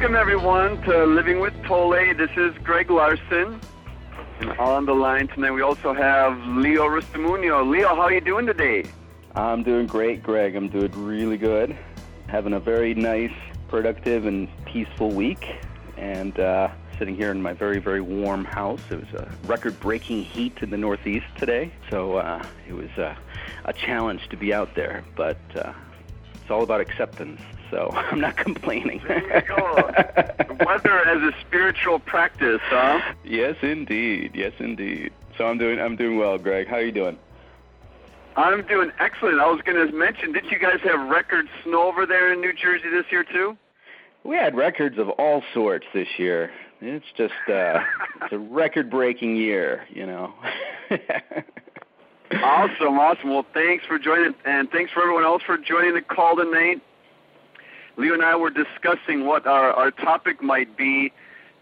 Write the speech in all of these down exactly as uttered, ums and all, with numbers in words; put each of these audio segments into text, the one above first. Welcome, everyone, to Living with Tolle. This is Greg Larson. And on the line tonight, we also have Leo Rustamunio. Leo, how are you doing today? I'm doing great, Greg. I'm doing really good. Having a very nice, productive, and peaceful week. And uh, sitting here in my very, very warm house. It was a record-breaking heat in the Northeast today. So uh, it was uh, a challenge to be out there. But uh, it's all about acceptance. So I'm not complaining. There you go. Weather as a spiritual practice, huh? Yes, indeed. Yes, indeed. So I'm doing I'm doing well, Greg. How are you doing? I'm doing excellent. I was going to mention, didn't you guys have record snow over there in New Jersey this year, too? We had records of all sorts this year. It's just uh, it's a record-breaking year, you know. Awesome, awesome. Well, thanks for joining, and thanks for everyone else for joining the call tonight. Leo and I were discussing what our, our topic might be,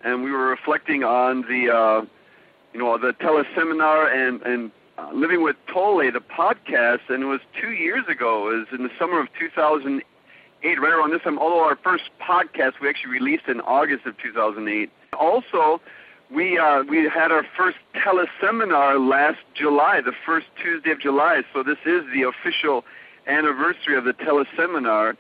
and we were reflecting on the, uh, you know, the teleseminar and, and uh, Living with Tolle, the podcast, and it was two years ago. It was in the summer of two thousand eight, right around this time, although our first podcast we actually released in August of two thousand eight. Also, we uh, we had our first teleseminar last July, the first Tuesday of July, so this is the official anniversary of the teleseminar.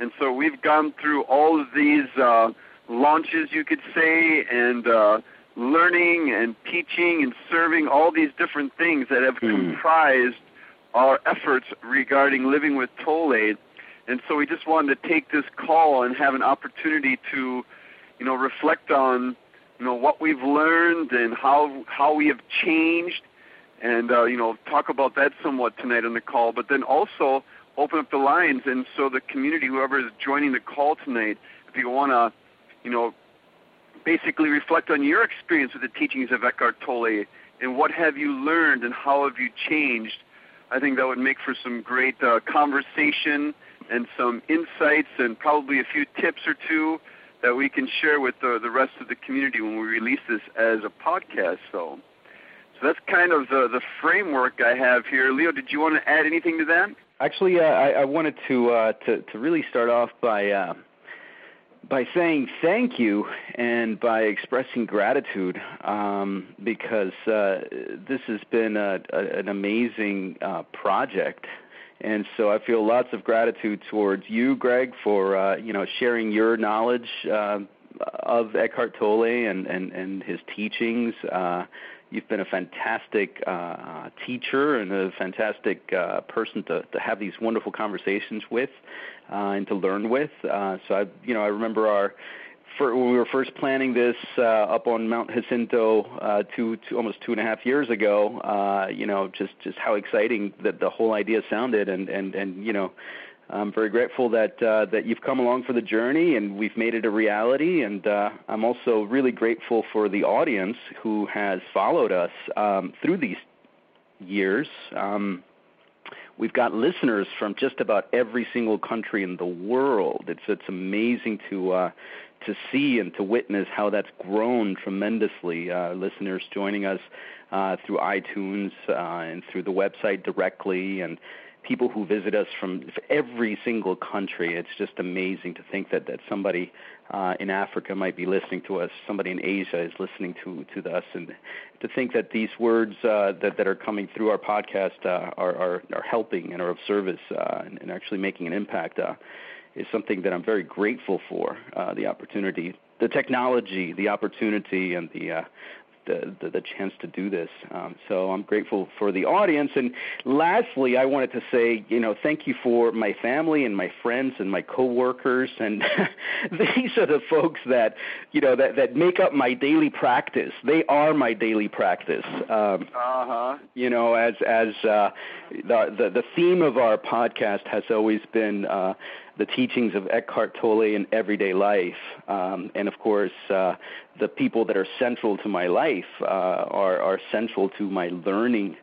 And so we've gone through all of these uh, launches, you could say, and uh, learning and teaching and serving, all these different things that have mm. comprised our efforts regarding Living with Tolle. And so we just wanted to take this call and have an opportunity to, you know, reflect on, you know, what we've learned and how how we have changed, and uh, you know, talk about that somewhat tonight on the call. But then also open up the lines, and so the community, whoever is joining the call tonight, if you want to, you know, basically reflect on your experience with the teachings of Eckhart Tolle, and what have you learned, and how have you changed, I think that would make for some great uh, conversation, and some insights, and probably a few tips or two that we can share with the, the rest of the community when we release this as a podcast, so... So that's kind of the, the framework I have here. Leo, did you want to add anything to that? Actually, uh, I, I wanted to, uh, to to really start off by uh, by saying thank you and by expressing gratitude um, because uh, this has been a, a, an amazing uh, project, and so I feel lots of gratitude towards you, Greg, for uh, you know sharing your knowledge uh, of Eckhart Tolle and and, and his teachings. Uh, You've been a fantastic uh, teacher and a fantastic uh, person to, to have these wonderful conversations with uh, and to learn with. Uh, so, I, you know, I remember our for, when we were first planning this uh, up on Mount Jacinto uh, two, two, almost two and a half years ago, uh, you know, just, just how exciting that the whole idea sounded. And, and, and you know, I'm very grateful that uh, that you've come along for the journey and we've made it a reality. And uh, I'm also really grateful for the audience who has followed us um, through these years. Um, we've got listeners from just about every single country in the world. It's it's amazing to uh, to see and to witness how that's grown tremendously. Uh, listeners joining us uh, through iTunes uh, and through the website directly, and people who visit us from every single country. It's just amazing to think that, that somebody uh, in Africa might be listening to us, somebody in Asia is listening to, to us, and to think that these words uh, that, that are coming through our podcast uh, are, are, are helping and are of service uh, and, and actually making an impact uh, is something that I'm very grateful for, uh, the opportunity, the technology, the opportunity, and the uh, The, the, the chance to do this. Um, so I'm grateful for the audience. And lastly, I wanted to say, you know, thank you for my family and my friends and my coworkers. And these are the folks that, you know, that, that make up my daily practice. They are my daily practice. Um, uh-huh. You know, as, as uh, the, the, the theme of our podcast has always been uh, the teachings of Eckhart Tolle in everyday life. Um, and of course, uh, the people that are central to my life uh, are, are central to my learning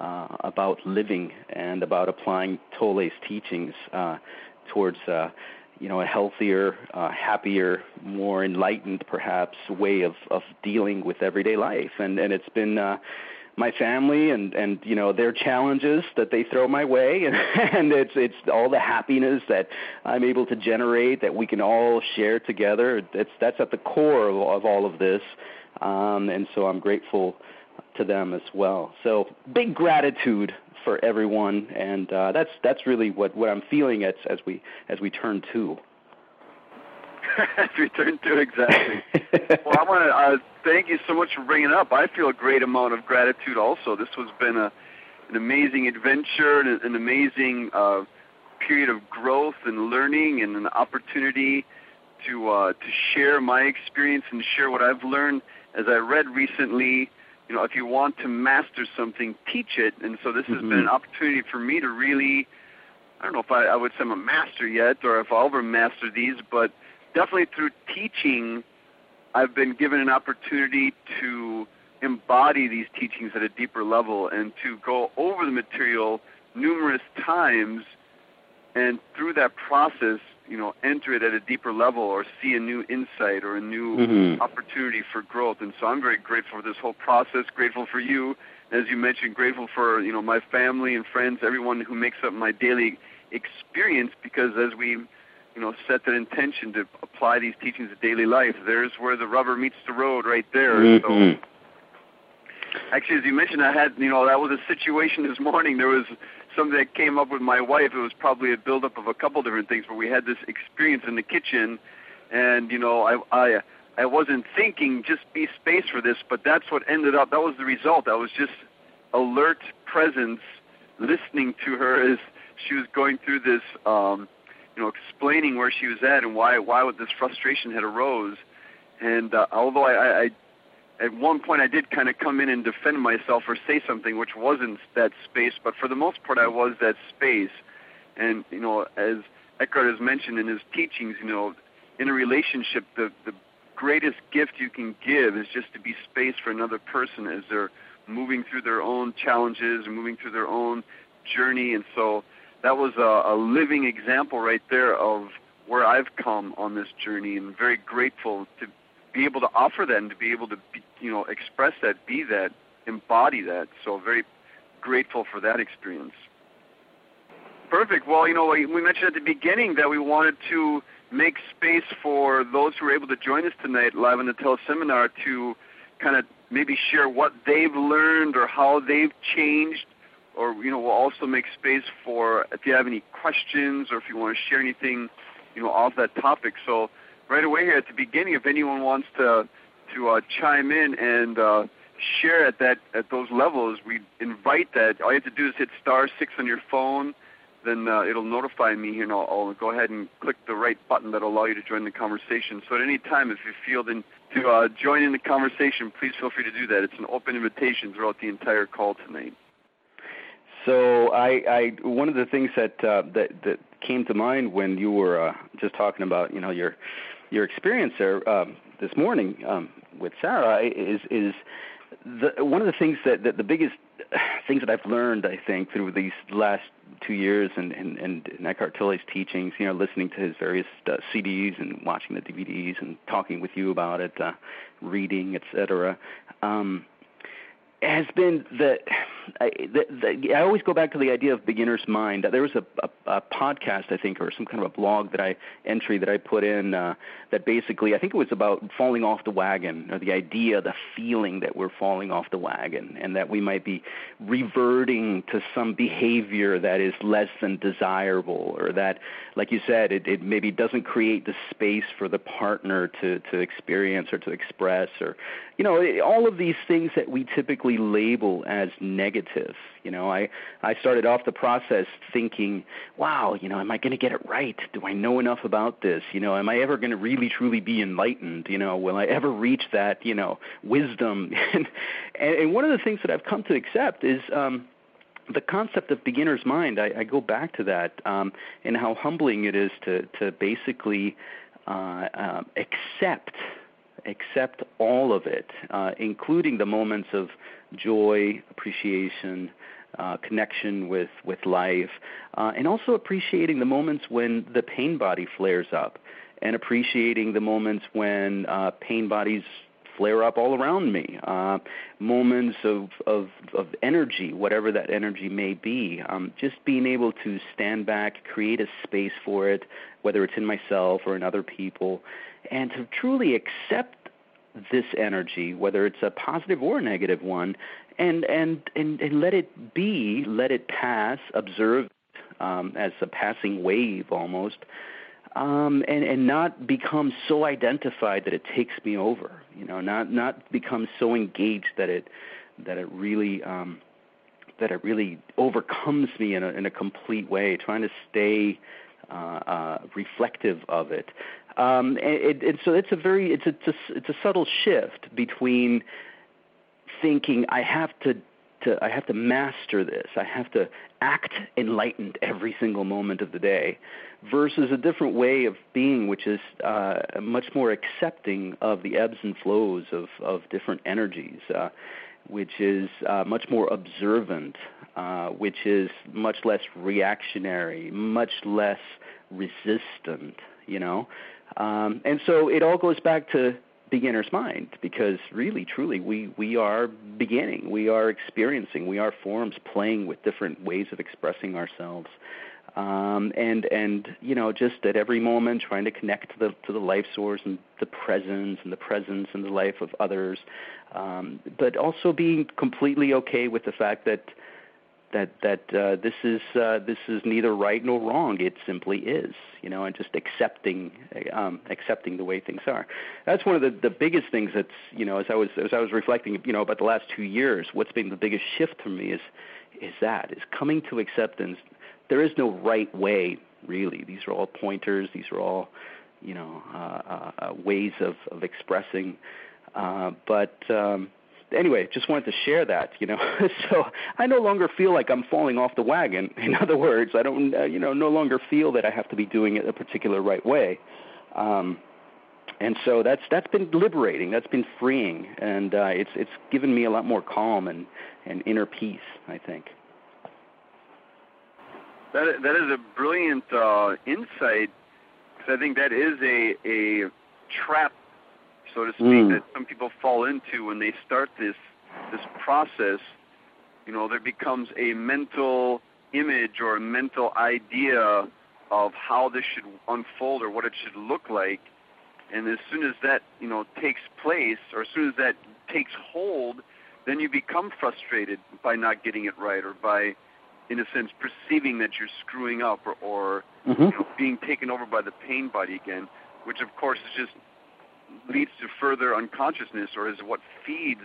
uh, about living and about applying Tolle's teachings uh, towards, uh, you know, a healthier, uh, happier, more enlightened, perhaps, way of, of dealing with everyday life. And, and it's been... Uh, my family and, and, you know, their challenges that they throw my way. And, and it's, it's all the happiness that I'm able to generate that we can all share together. That's, that's at the core of, of all of this. Um, and so I'm grateful to them as well. So big gratitude for everyone. And, uh, that's, that's really what, what I'm feeling as, as we, as we turn to. As we turn to, exactly. Well, I want to uh, thank you so much for bringing it up. I feel a great amount of gratitude also. This has been a, an amazing adventure and an amazing uh, period of growth and learning and an opportunity to uh, to share my experience and share what I've learned. As I read recently, you know, if you want to master something, teach it. And so this mm-hmm. has been an opportunity for me to really, I don't know if I, I would say I'm a master yet or if I'll ever master these, but definitely through teaching, I've been given an opportunity to embody these teachings at a deeper level and to go over the material numerous times, and through that process, you know, enter it at a deeper level or see a new insight or a new mm-hmm. opportunity for growth. And so I'm very grateful for this whole process, grateful for you, as you mentioned, grateful for, you know, my family and friends, everyone who makes up my daily experience, because as we you know, set that intention to apply these teachings to daily life, there's where the rubber meets the road right there. Mm-hmm. So, actually, as you mentioned, I had, you know, that was a situation this morning. There was something that came up with my wife. It was probably a buildup of a couple different things, but we had this experience in the kitchen, and, you know, I, I, I wasn't thinking just be space for this, but that's what ended up, that was the result. I was just alert presence, listening to her as she was going through this, um, you know, explaining where she was at and why why would this frustration had arose. And uh, although I, I, at one point I did kind of come in and defend myself or say something, which wasn't that space, but for the most part I was that space. And, you know, as Eckhart has mentioned in his teachings, you know, in a relationship, the, the greatest gift you can give is just to be space for another person as they're moving through their own challenges and moving through their own journey. And so that was a, a living example right there of where I've come on this journey, and very grateful to be able to offer that and to be able to, be, you know, express that, be that, embody that. So very grateful for that experience. Perfect. Well, you know, we mentioned at the beginning that we wanted to make space for those who were able to join us tonight live on the Tolle seminar to kind of maybe share what they've learned or how they've changed. Or, you know, we'll also make space for if you have any questions or if you want to share anything, you know, off that topic. So right away here at the beginning, if anyone wants to to uh, chime in and uh, share at that at those levels, we invite that. All you have to do is hit star six on your phone, then uh, it'll notify me here, and I'll, I'll go ahead and click the right button that'll allow you to join the conversation. So at any time, if you feel then to uh, join in the conversation, please feel free to do that. It's an open invitation throughout the entire call tonight. So I, I, one of the things that, uh, that that came to mind when you were uh, just talking about, you know, your your experience there um, this morning um, with Sarah is is the, one of the things that, that the biggest things that I've learned, I think, through these last two years and and, and Eckhart Tolle's teachings, you know, listening to his various uh, C Ds and watching the D V Ds and talking with you about it, uh, reading, et cetera, um, has been that. I, the, the, I always go back to the idea of beginner's mind. There was a, a, a podcast, I think, or some kind of a blog that I entry that I put in uh, that basically, I think it was about falling off the wagon, or the idea, the feeling that we're falling off the wagon, and that we might be reverting to some behavior that is less than desirable, or that, like you said, it, it maybe doesn't create the space for the partner to, to experience or to express, or, you know, all of these things that we typically label as negative. You know, I, I started off the process thinking, wow, you know, am I going to get it right? Do I know enough about this? You know, am I ever going to really, truly be enlightened? You know, will I ever reach that, you know, wisdom? and, and one of the things that I've come to accept is um, the concept of beginner's mind. I, I go back to that um, and how humbling it is to, to basically uh, uh, accept accept all of it, uh, including the moments of joy, appreciation, uh, connection with, with life, uh, and also appreciating the moments when the pain body flares up, and appreciating the moments when uh, pain bodies flare up all around me, uh, moments of, of, of energy, whatever that energy may be. Um, just being able to stand back, create a space for it, whether it's in myself or in other people, and to truly accept this energy, whether it's a positive or a negative one, and and, and, and let it be, let it pass, observe um, as a passing wave almost, um, and, and not become so identified that it takes me over, you know, not not become so engaged that it that it really um, that it really overcomes me in a in a complete way, trying to stay uh, uh, reflective of it. Um, and, and so it's a very it's a, it's a it's a subtle shift between thinking I have to, to I have to master this, I have to act enlightened every single moment of the day, versus a different way of being, which is uh, much more accepting of the ebbs and flows of of different energies, uh, which is uh, much more observant, uh, which is much less reactionary, much less resistant, you know. Um, and so it all goes back to beginner's mind, because really, truly, we, we are beginning, we are experiencing, we are forms playing with different ways of expressing ourselves. Um, and, and you know, just at every moment trying to connect to the, to the life source and the presence and the presence and the life of others, um, but also being completely okay with the fact that that that uh, this is uh, this is neither right nor wrong. It simply is, you know, and just accepting um, accepting the way things are. That's one of the, the biggest things that's, you know, as I was as I was reflecting, you know, about the last two years, what's been the biggest shift for me is is that is coming to acceptance. There is no right way, really. These are all pointers. These are all, you know, uh, uh, ways of of expressing, uh, but. Um, Anyway, just wanted to share that, you know. So I no longer feel like I'm falling off the wagon. In other words, I don't, uh, you know, no longer feel that I have to be doing it a particular right way. Um, and so that's that's been liberating. That's been freeing, and uh, it's it's given me a lot more calm and, and inner peace, I think. That that is a brilliant uh, insight, because I think that is a a trap, so to speak, mm. that some people fall into when they start this this process. You know, there becomes a mental image or a mental idea of how this should unfold or what it should look like. And as soon as that, you know, takes place, or as soon as that takes hold, then you become frustrated by not getting it right, or by, in a sense, perceiving that you're screwing up, or, or mm-hmm. you know, being taken over by the pain body again, which, of course, is just leads to further unconsciousness, or is what feeds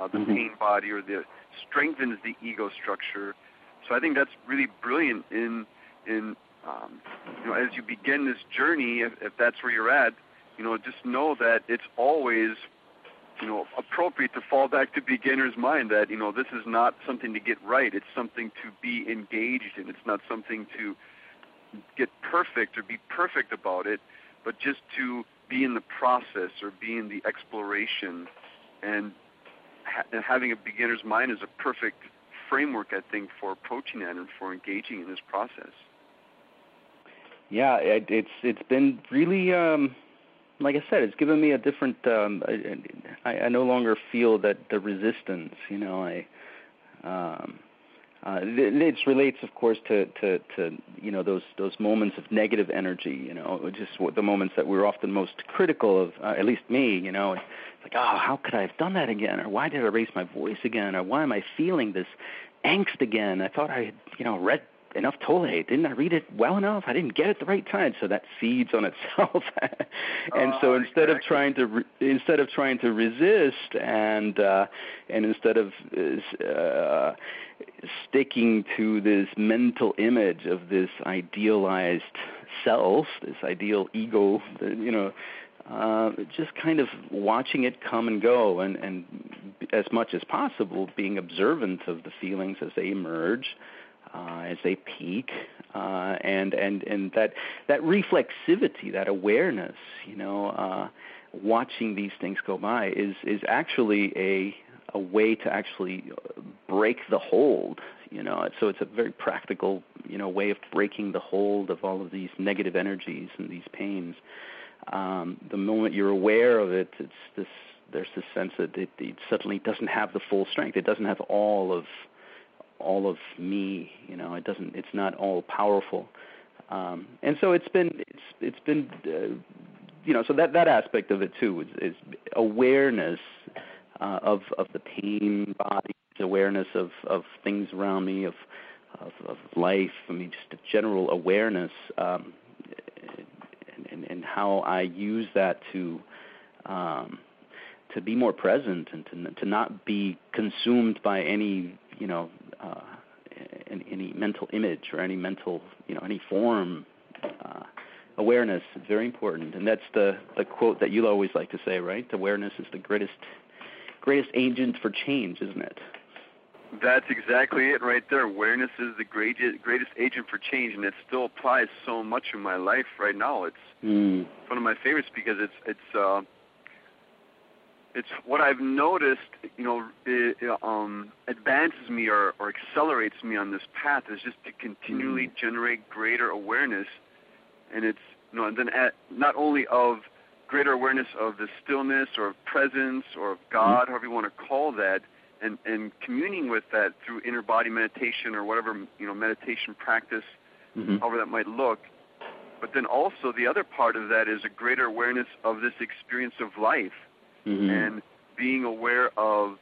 uh, the mm-hmm. pain body, or the strengthens the ego structure. So I think that's really brilliant. In in um, you know, as you begin this journey, if, if that's where you're at, you know, just know that it's always, you know, appropriate to fall back to beginner's mind. That, you know, this is not something to get right. It's something to be engaged in. It's not something to get perfect or be perfect about it, but just to be in the process, or be in the exploration, and, ha- and having a beginner's mind is a perfect framework, I think, for approaching that and for engaging in this process. Yeah, it, it's it's been really, um, like I said, it's given me a different. Um, I, I no longer feel that the resistance. You know, I. Um, Uh, it relates, of course, to, to, to you know, those those moments of negative energy, you know, just the moments that we're often most critical of, uh, at least me, you know. It's like, oh, how could I have done that again? Or why did I raise my voice again? Or why am I feeling this angst again? I thought I had, you know, read enough Tolle. Didn't I read it well enough? I didn't get it the right time. So that feeds on itself. And uh, so instead exactly. of trying to re- instead of trying to resist, and uh, and instead of uh, sticking to this mental image of this idealized self, this ideal ego, you know, uh, just kind of watching it come and go, and, and as much as possible being observant of the feelings as they emerge, Uh, as they peak, uh, and and and that that reflexivity, that awareness, you know, uh, watching these things go by is is actually a a way to actually break the hold, you know. So it's a very practical, you know, way of breaking the hold of all of these negative energies and these pains. Um, the moment you're aware of it, it's this there's this sense that it, it suddenly doesn't have the full strength. It doesn't have all of all of me. You know, it doesn't. It's not all powerful. Um, and so it's been it's it's been uh, you know so that, that aspect of it too is, is awareness uh, of of the pain body, awareness of, of things around me, of, of of life. I mean, just a general awareness. Um, And, and how I use that to um, to be more present and to, to not be consumed by any you know uh, any, any mental image or any mental you know any form. Uh, awareness is very important, and that's the, the quote that you always like to say, right? Awareness is the greatest greatest agent for change, isn't it? That's exactly it right there. Awareness is the greatest greatest agent for change, and it still applies so much in my life right now. It's mm. one of my favorites because it's it's uh, it's what I've noticed. You know, it, um, advances me or, or accelerates me on this path is just to continually mm. generate greater awareness, and it's you know, and then at, not only of greater awareness of the stillness or of presence or of God, mm. however you want to call that. And, and communing with that through inner body meditation or whatever, you know, meditation practice, mm-hmm. however that might look. But then also the other part of that is a greater awareness of this experience of life mm-hmm. and being aware of,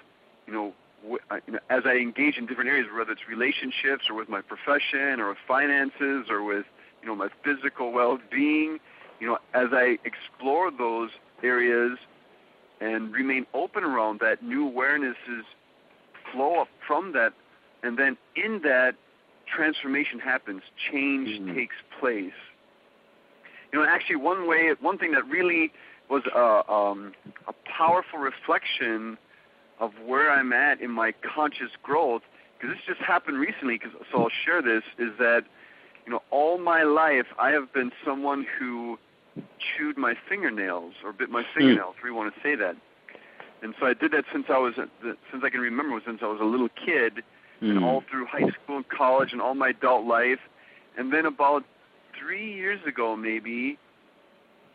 you know, w- I, you know, as I engage in different areas, whether it's relationships or with my profession or with finances or with, you know, my physical well-being, you know, as I explore those areas and remain open around that, new awareness is flow up from that, and then in that, transformation happens. Change mm-hmm. takes place. You know, actually, one way, one thing that really was a, um, a powerful reflection of where I'm at in my conscious growth, because this just happened recently. Cause, so I'll share this: is that you know, all my life I have been someone who chewed my fingernails or bit my fingernails. Mm. If we want to say that. And so I did that since I was, since I can remember, since I was a little kid, mm. and all through high school and college and all my adult life. And then about three years ago, maybe,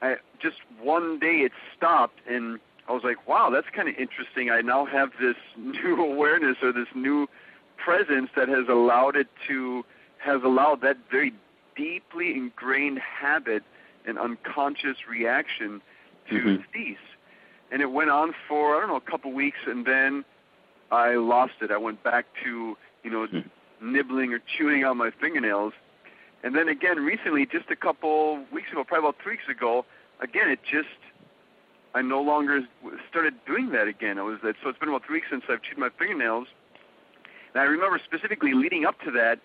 I just one day it stopped, and I was like, wow, that's kind of interesting. I now have this new awareness or this new presence that has allowed it to, has allowed that very deeply ingrained habit and unconscious reaction to mm-hmm. cease. And it went on for, I don't know, a couple weeks, and then I lost it. I went back to, you know, mm. nibbling or chewing on my fingernails. And then again, recently, just a couple weeks ago, probably about three weeks ago, again, it just, I no longer started doing that again. I was that, so it's been about three weeks since I've chewed my fingernails. And I remember specifically leading up to that,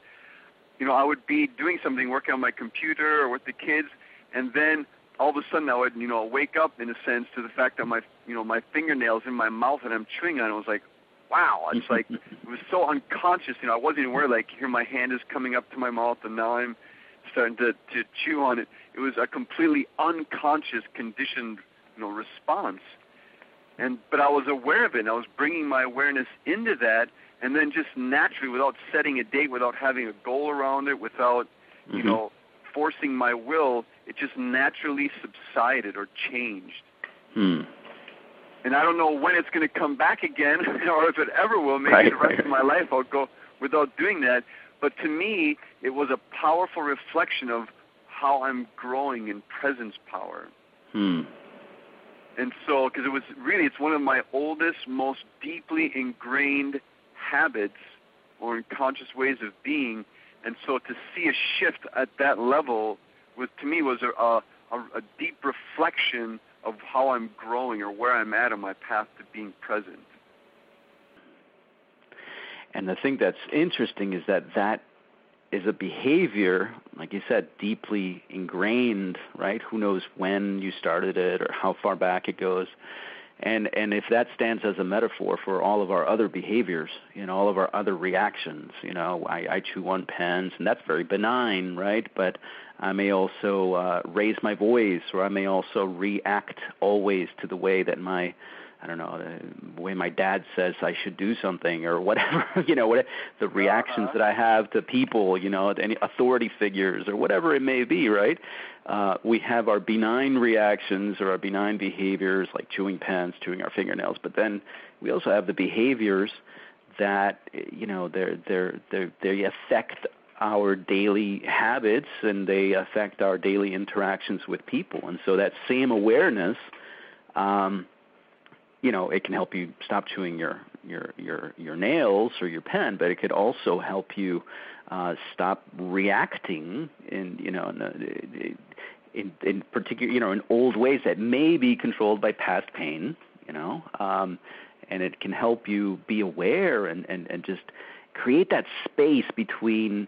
you know, I would be doing something, working on my computer or with the kids, and then all of a sudden I would, you know, wake up in a sense to the fact that my, you know, my fingernails in my mouth and I'm chewing on it. I was like, wow, it's like, it was so unconscious. You know, I wasn't even aware, like, here my hand is coming up to my mouth and now I'm starting to, to chew on it. It was a completely unconscious, conditioned, you know, response. And, but I was aware of it, and I was bringing my awareness into that, and then just naturally, without setting a date, without having a goal around it, without, you mm-hmm. know, forcing my will, it just naturally subsided or changed. Hmm. And I don't know when it's going to come back again or if it ever will. Maybe right. the rest of my life I'll go without doing that. But to me, it was a powerful reflection of how I'm growing in presence power. Hmm. And so, because it was really, it's one of my oldest, most deeply ingrained habits or unconscious ways of being. And so to see a shift at that level, was, to me, was a, a, a deep reflection of how I'm growing or where I'm at on my path to being present. And the thing that's interesting is that that is a behavior, like you said, deeply ingrained, right? Who knows when you started it or how far back it goes. And and if that stands as a metaphor for all of our other behaviors, you know, all of our other reactions, you know, I, I chew on pens, and that's very benign, right? But I may also uh, raise my voice, or I may also react always to the way that my, I don't know, the way my dad says I should do something, or whatever, you know, what the reactions uh-huh. that I have to people, you know, to any authority figures or whatever it may be, right? Uh, we have our benign reactions or our benign behaviors like chewing pens, chewing our fingernails, but then we also have the behaviors that, you know, they're, they're, they're, they affect our daily habits and they affect our daily interactions with people. And so that same awareness, um, you know, it can help you stop chewing your, your, your, your nails or your pen, but it could also help you uh, stop reacting in, you know, in, in, in particular, you know, in old ways that may be controlled by past pain, you know, um, and it can help you be aware and, and, and just create that space between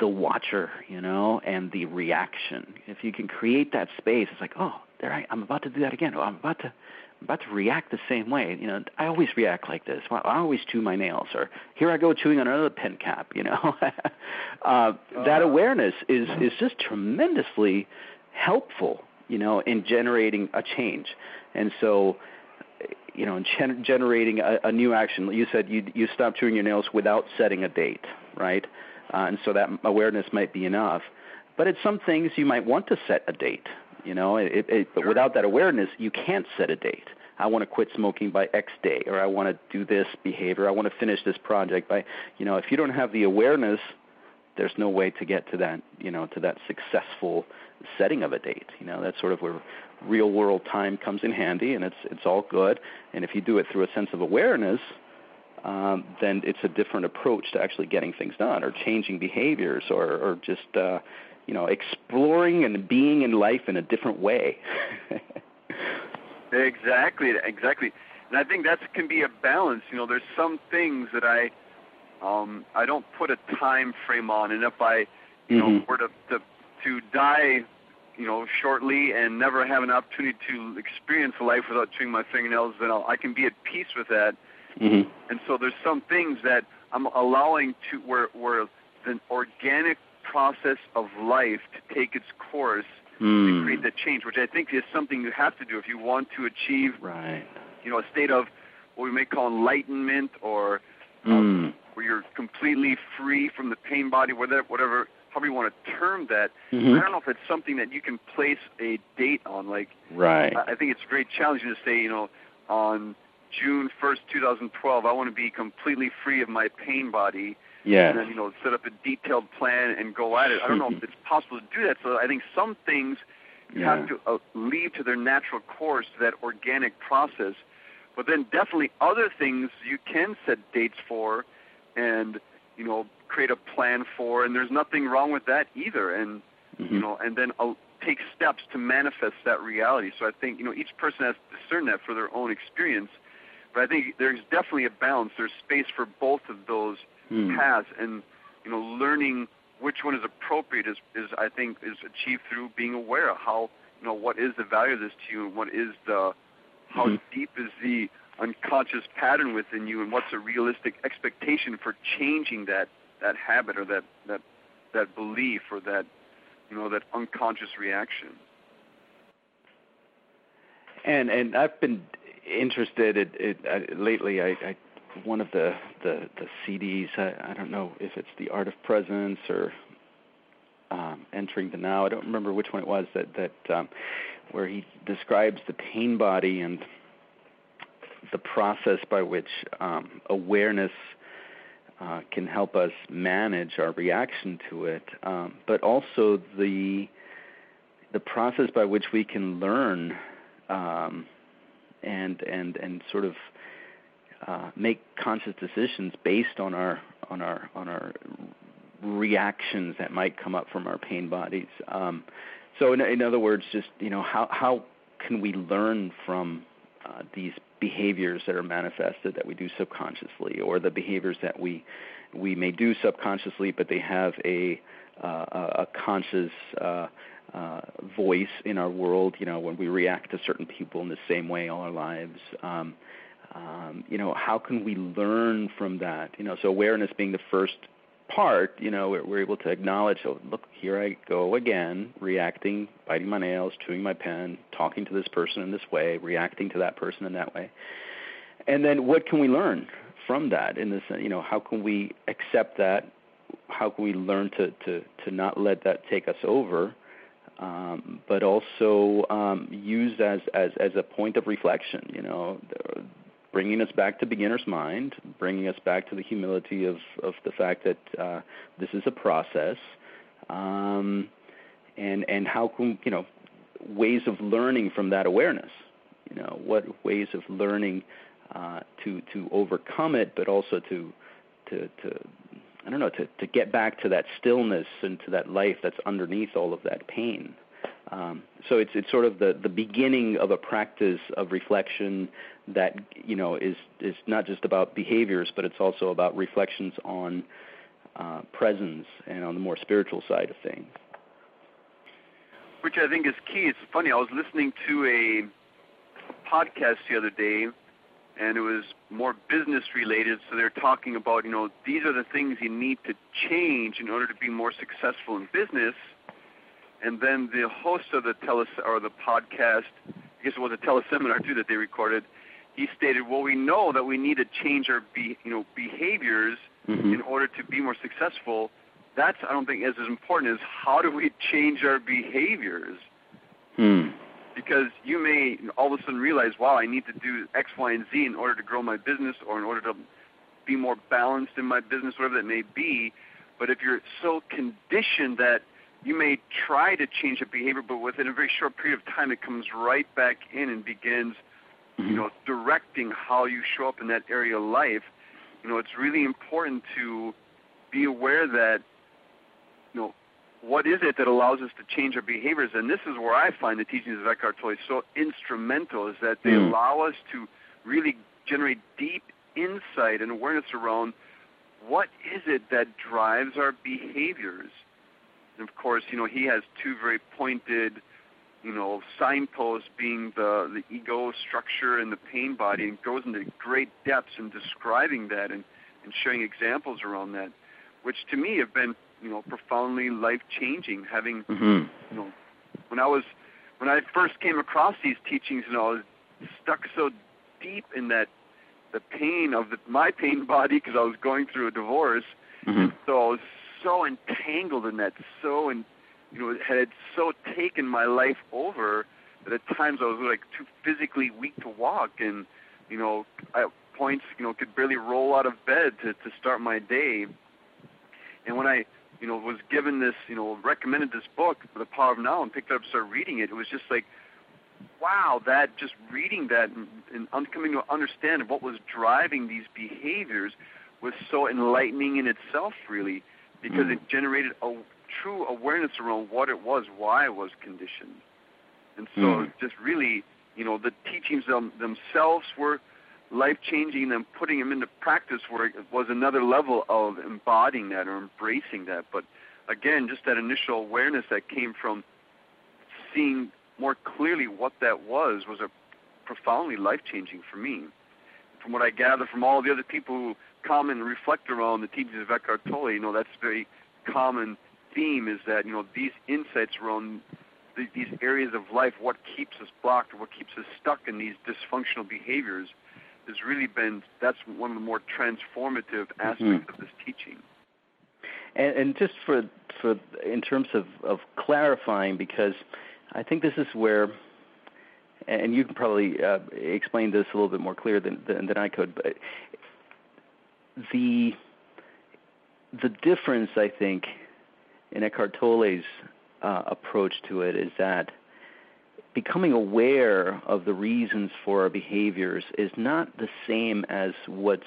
the watcher, you know, and the reaction. If you can create that space, it's like, oh, there I, I'm about to do that again. Oh, I'm about to... about to react the same way. You know, I always react like this. Well, I always chew my nails, or here I go chewing on another pen cap, you know. uh, that awareness is, is just tremendously helpful, you know, in generating a change. And so, you know, in gen- generating a, a new action, you said you, you stopped chewing your nails without setting a date, right? Uh, and so that awareness might be enough. But at some things you might want to set a date. You know, it, it, but without that awareness, you can't set a date. I want to quit smoking by X day, or I want to do this behavior. I want to finish this project by, you know, if you don't have the awareness, there's no way to get to that, you know, to that successful setting of a date. You know, that's sort of where real world time comes in handy, and it's it's all good. And if you do it through a sense of awareness, um, then it's a different approach to actually getting things done, or changing behaviors, or, or just, uh, you know, exploring and being in life in a different way. Exactly, exactly. And I think that can be a balance. You know, there's some things that I um, I don't put a time frame on, and if I, you mm-hmm. know, were to, to to die, you know, shortly and never have an opportunity to experience life without chewing my fingernails, then I'll, I can be at peace with that. Mm-hmm. And so there's some things that I'm allowing to where where the organic process of life to take its course mm. and create that change, which I think is something you have to do if you want to achieve, right. you know, a state of what we may call enlightenment, or mm. um, where you're completely free from the pain body, whatever, whatever, however you want to term that. Mm-hmm. I don't know if it's something that you can place a date on. Like, right. I, I think it's very challenging to say, you know, on June first, two thousand twelve, I want to be completely free of my pain body. Yeah. And then, you know, set up a detailed plan and go at it. I don't know if it's possible to do that. So I think some things you yeah. have to uh, leave to their natural course, that organic process. But then definitely other things you can set dates for and, you know, create a plan for. And there's nothing wrong with that either. And, mm-hmm. you know, and then I'll take steps to manifest that reality. So I think, you know, each person has to discern that for their own experience. But I think there's definitely a balance. There's space for both of those Mm. paths, and you know, learning which one is appropriate is, is I think is achieved through being aware of how, you know, what is the value of this to you, and what is the how mm-hmm. deep is the unconscious pattern within you, and what's a realistic expectation for changing that, that habit, or that, that that belief, or that, you know, that unconscious reaction. And and I've been interested in, in, uh, lately. I. I one of the, the, the C Ds, I, I don't know if it's The Art of Presence or um, Entering the Now. I don't remember which one it was that, that um, where he describes the pain body and the process by which um, awareness uh, can help us manage our reaction to it, um, but also the the process by which we can learn um, and and and sort of Uh, make conscious decisions based on our on our on our reactions that might come up from our pain bodies. Um, so, in, in other words, just you know, how how can we learn from uh, these behaviors that are manifested that we do subconsciously, or the behaviors that we we may do subconsciously, but they have a uh, a conscious uh, uh, voice in our world. You know, when we react to certain people in the same way all our lives. Um, Um, you know, how can we learn from that? You know, so awareness being the first part, you know, we're, we're able to acknowledge, oh, look, here I go again, reacting, biting my nails, chewing my pen, talking to this person in this way, reacting to that person in that way. And then what can we learn from that? In this, you know, how can we accept that? How can we learn to, to, to not let that take us over, um, but also um, use as, as, as a point of reflection, you know, bringing us back to beginner's mind, bringing us back to the humility of, of the fact that uh, this is a process, um, and, and how can, you know, ways of learning from that awareness, you know, what ways of learning uh, to, to overcome it, but also to, to, to, I don't know, to, to get back to that stillness and to that life that's underneath all of that pain. Um, so it's it's sort of the, the beginning of a practice of reflection that, you know, is, is not just about behaviors, but it's also about reflections on uh, presence and on the more spiritual side of things. Which I think is key. It's funny, I was listening to a podcast the other day, and it was more business related, so they're talking about, you know, these are the things you need to change in order to be more successful in business. And then the host of the tele or the podcast, I guess it was a teleseminar too that they recorded, he stated, well, we know that we need to change our be, you know, behaviors mm-hmm. in order to be more successful. That's, I don't think, as important as how do we change our behaviors? Hmm. Because you may all of a sudden realize, wow, I need to do X, Y, and Z in order to grow my business or in order to be more balanced in my business, whatever that may be. But if you're so conditioned that you may try to change a behavior, but within a very short period of time, it comes right back in and begins, mm-hmm. you know, directing how you show up in that area of life. You know, it's really important to be aware that, you know, what is it that allows us to change our behaviors? And this is where I find the teachings of Eckhart Tolle so instrumental, is that they mm. allow us to really generate deep insight and awareness around what is it that drives our behaviors. And, of course, you know, he has two very pointed, you know, signposts being the, the ego structure and the pain body, and goes into great depths in describing that and, and showing examples around that, which to me have been, you know, profoundly life-changing, having, mm-hmm. you know, when I was, when I first came across these teachings, you know, I was stuck so deep in that, the pain of the, my pain body, because I was going through a divorce, mm-hmm. and so I was so entangled in that, so, and you know, it had so taken my life over that at times I was, like, too physically weak to walk, and, you know, at points, you know, could barely roll out of bed to, to start my day. And when I, you know, was given this, you know, recommended this book, The Power of Now, and picked it up and started reading it, it was just like, wow, that, just reading that and, and coming to understand what was driving these behaviors was so enlightening in itself, really, because mm. it generated a true awareness around what it was, why it was conditioned. And so mm. just really, you know, the teachings them, themselves were life-changing, and putting them into practice where it was another level of embodying that or embracing that. But again, just that initial awareness that came from seeing more clearly what that was was a profoundly life-changing for me. From what I gather from all the other people who comment and reflect around the teachings of Eckhart Tolle, you know, that's a very common theme, is that, you know, these insights around the, these areas of life, what keeps us blocked, what keeps us stuck in these dysfunctional behaviors, has really been, that's one of the more transformative aspects mm-hmm. of this teaching. And, and just for for in terms of, of clarifying, because I think this is where, and you can probably uh, explain this a little bit more clear than, than than I could, but the the difference, I think, in Eckhart Tolle's uh, approach to it is that becoming aware of the reasons for our behaviors is not the same as what's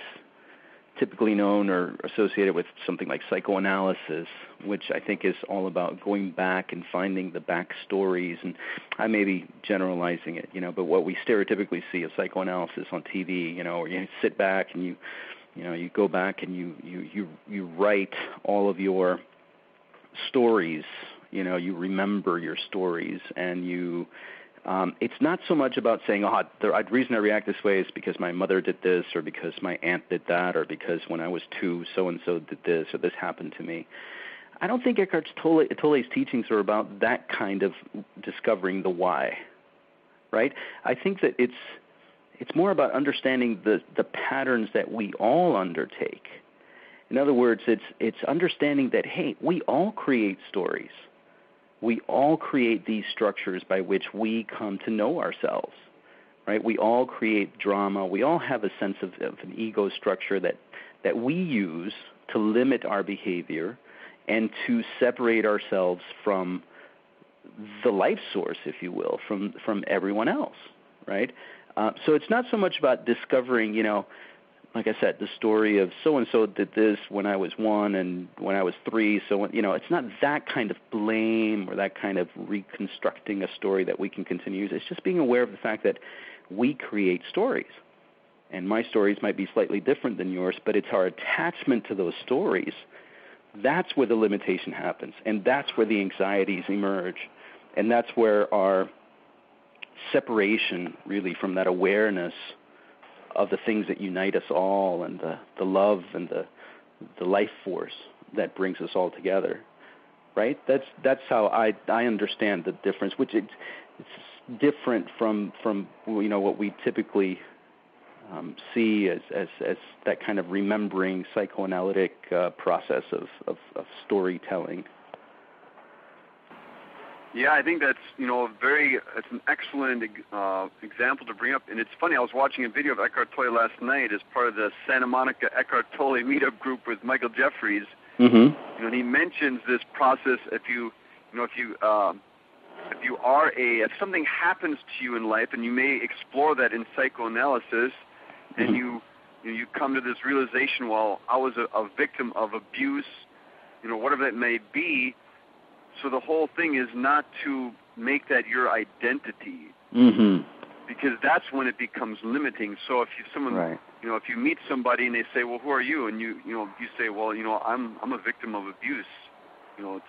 typically known or associated with something like psychoanalysis, which I think is all about going back and finding the backstories. And I may be generalizing it, you know, but what we stereotypically see of psychoanalysis on T V, you know, where you sit back and you, you know, you go back and you you you, you write all of your stories, you know, you remember your stories and you Um, it's not so much about saying, oh, the reason I react this way is because my mother did this, or because my aunt did that, or because when I was two, so-and-so did this, or this happened to me. I don't think Eckhart Tolle, Tolle's teachings are about that kind of discovering the why, right? I think that it's it's more about understanding the, the patterns that we all undertake. In other words, it's it's understanding that, hey, we all create stories. We all create these structures by which we come to know ourselves, right? We all create drama. We all have a sense of, of an ego structure that, that we use to limit our behavior and to separate ourselves from the life source, if you will, from, from everyone else, right? Uh, so it's not so much about discovering, you know, like I said, the story of so-and-so did this when I was one and when I was three. So, you know, it's not that kind of blame or that kind of reconstructing a story that we can continue. It's just being aware of the fact that we create stories. And my stories might be slightly different than yours, but it's our attachment to those stories. That's where the limitation happens. And that's where the anxieties emerge. And that's where our separation really from that awareness of the things that unite us all, and the, the love and the the life force that brings us all together, right? That's that's how I I understand the difference, which it, it's different from from you know what we typically um, see as, as as that kind of remembering psychoanalytic uh, process of, of of storytelling. Yeah, I think that's, you know, a very, it's an excellent uh, example to bring up. And it's funny, I was watching a video of Eckhart Tolle last night as part of the Santa Monica Eckhart Tolle meetup group with Michael Jeffries. Mm-hmm. You know, and he mentions this process, if you, you know, if you, um, if you are a, if something happens to you in life, and you may explore that in psychoanalysis, mm-hmm. and you, you know, you come to this realization, well, I was a, a victim of abuse, you know, whatever that may be. So the whole thing is not to make that your identity, mm-hmm. because that's when it becomes limiting. So if you someone, right. you know, if you meet somebody and they say, "Well, who are you?" and you, you know, you say, "Well, you know, I'm I'm a victim of abuse. You know, it's,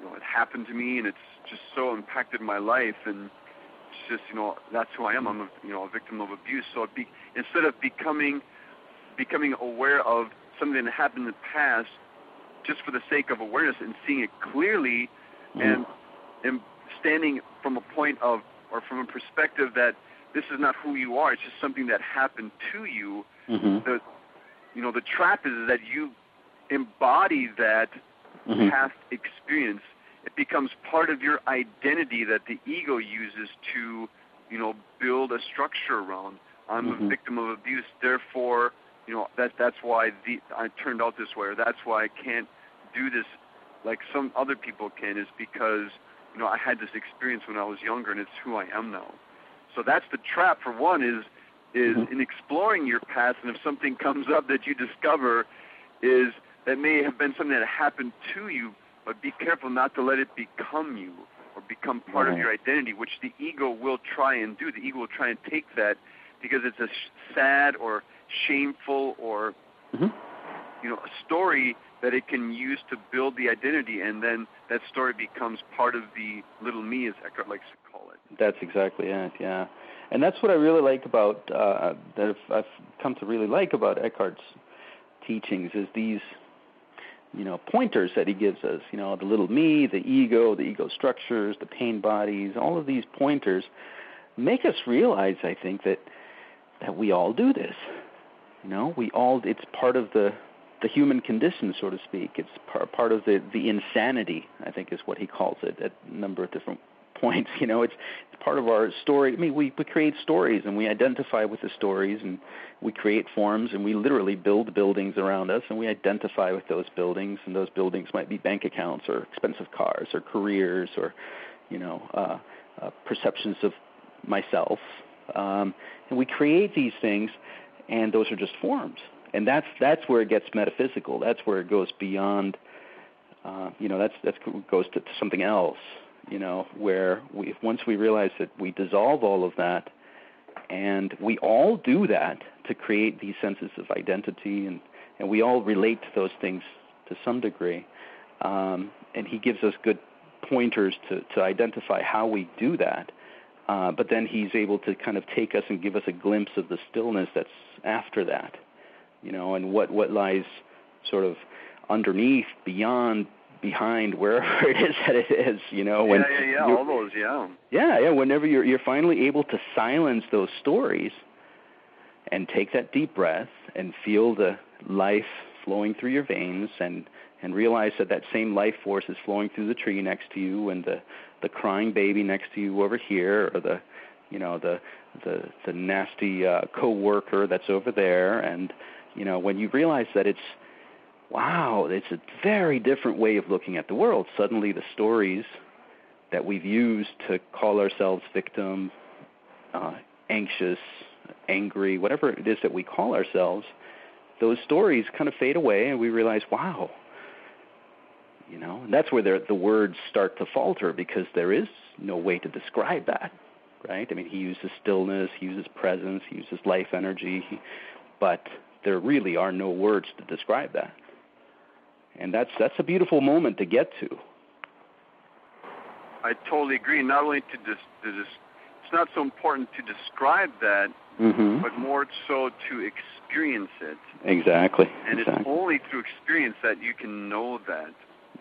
you know, it happened to me, and it's just so impacted my life, and it's just, you know, that's who I am. I'm a, you know, a victim of abuse." So it be, instead of becoming becoming aware of something that happened in the past, just for the sake of awareness and seeing it clearly, and, and standing from a point of, or from a perspective that this is not who you are, it's just something that happened to you. Mm-hmm. The, you know, the trap is that you embody that mm-hmm. past experience. It becomes part of your identity that the ego uses to, you know, build a structure around. I'm mm-hmm. a victim of abuse, therefore, you know, that that's why the, I turned out this way, or that's why I can't do this like some other people can, is because, you know, I had this experience when I was younger, and it's who I am now. So that's the trap, for one, is is mm-hmm. in exploring your past, and if something comes up that you discover is that may have been something that happened to you, but be careful not to let it become you or become part right. of your identity, which the ego will try and do. The ego will try and take that because it's a sh- sad or shameful or mm-hmm. you know, a story that it can use to build the identity, and then that story becomes part of the little me, as Eckhart likes to call it. That's exactly it, yeah. And that's what I really like about, uh, that I've come to really like about Eckhart's teachings is these, you know, pointers that he gives us, you know, the little me, the ego, the ego structures, the pain bodies, all of these pointers make us realize, I think, that that we all do this. You know, we all, it's part of the, the human condition, so to speak. It's par, part of the, the insanity, I think is what he calls it at a number of different points. You know, it's, it's part of our story. I mean, we, we create stories, and we identify with the stories, and we create forms, and we literally build buildings around us, and we identify with those buildings, and those buildings might be bank accounts or expensive cars or careers or, you know, uh, uh, perceptions of myself. Um, and we create these things. And those are just forms, and that's that's where it gets metaphysical. That's where it goes beyond, uh, you know. That's that's goes to something else, you know. Where we, once we realize that we dissolve all of that, and we all do that to create these senses of identity, and, and we all relate to those things to some degree. Um, and he gives us good pointers to, to identify how we do that. Uh, but then he's able to kind of take us and give us a glimpse of the stillness that's after that, you know, and what, what lies sort of underneath, beyond, behind, wherever it is that it is, you know. When yeah, yeah, yeah, all those, yeah. Yeah, yeah, whenever you're, you're finally able to silence those stories and take that deep breath and feel the life flowing through your veins, and, and realize that that same life force is flowing through the tree next to you, and the, the crying baby next to you over here, or the, you know, the the, the nasty uh, coworker that's over there. And, you know, when you realize that it's, wow, it's a very different way of looking at the world. Suddenly the stories that we've used to call ourselves victim, uh, anxious, angry, whatever it is that we call ourselves, those stories kind of fade away, and we realize, wow, you know, and that's where the, the words start to falter, because there is no way to describe that, right? I mean, he uses stillness, he uses presence, he uses life energy, but there really are no words to describe that. And that's that's a beautiful moment to get to. I totally agree. Not only to dis, to dis, it's not so important to describe that, mm-hmm. but more so to experience it. Exactly. And exactly. It's only through experience that you can know that.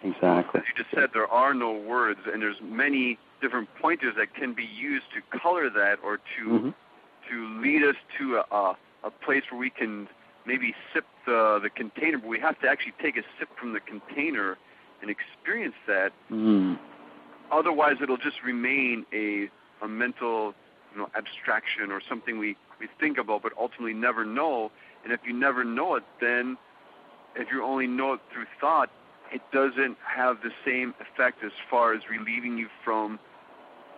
Exactly. As you just said, there are no words, and there's many different pointers that can be used to color that, or to mm-hmm. to lead us to a a place where we can maybe sip the the container, but we have to actually take a sip from the container and experience that. Mm. Otherwise, it'll just remain a a mental, you know, abstraction, or something we, we think about but ultimately never know. And if you never know it, then if you only know it through thought, it doesn't have the same effect as far as relieving you from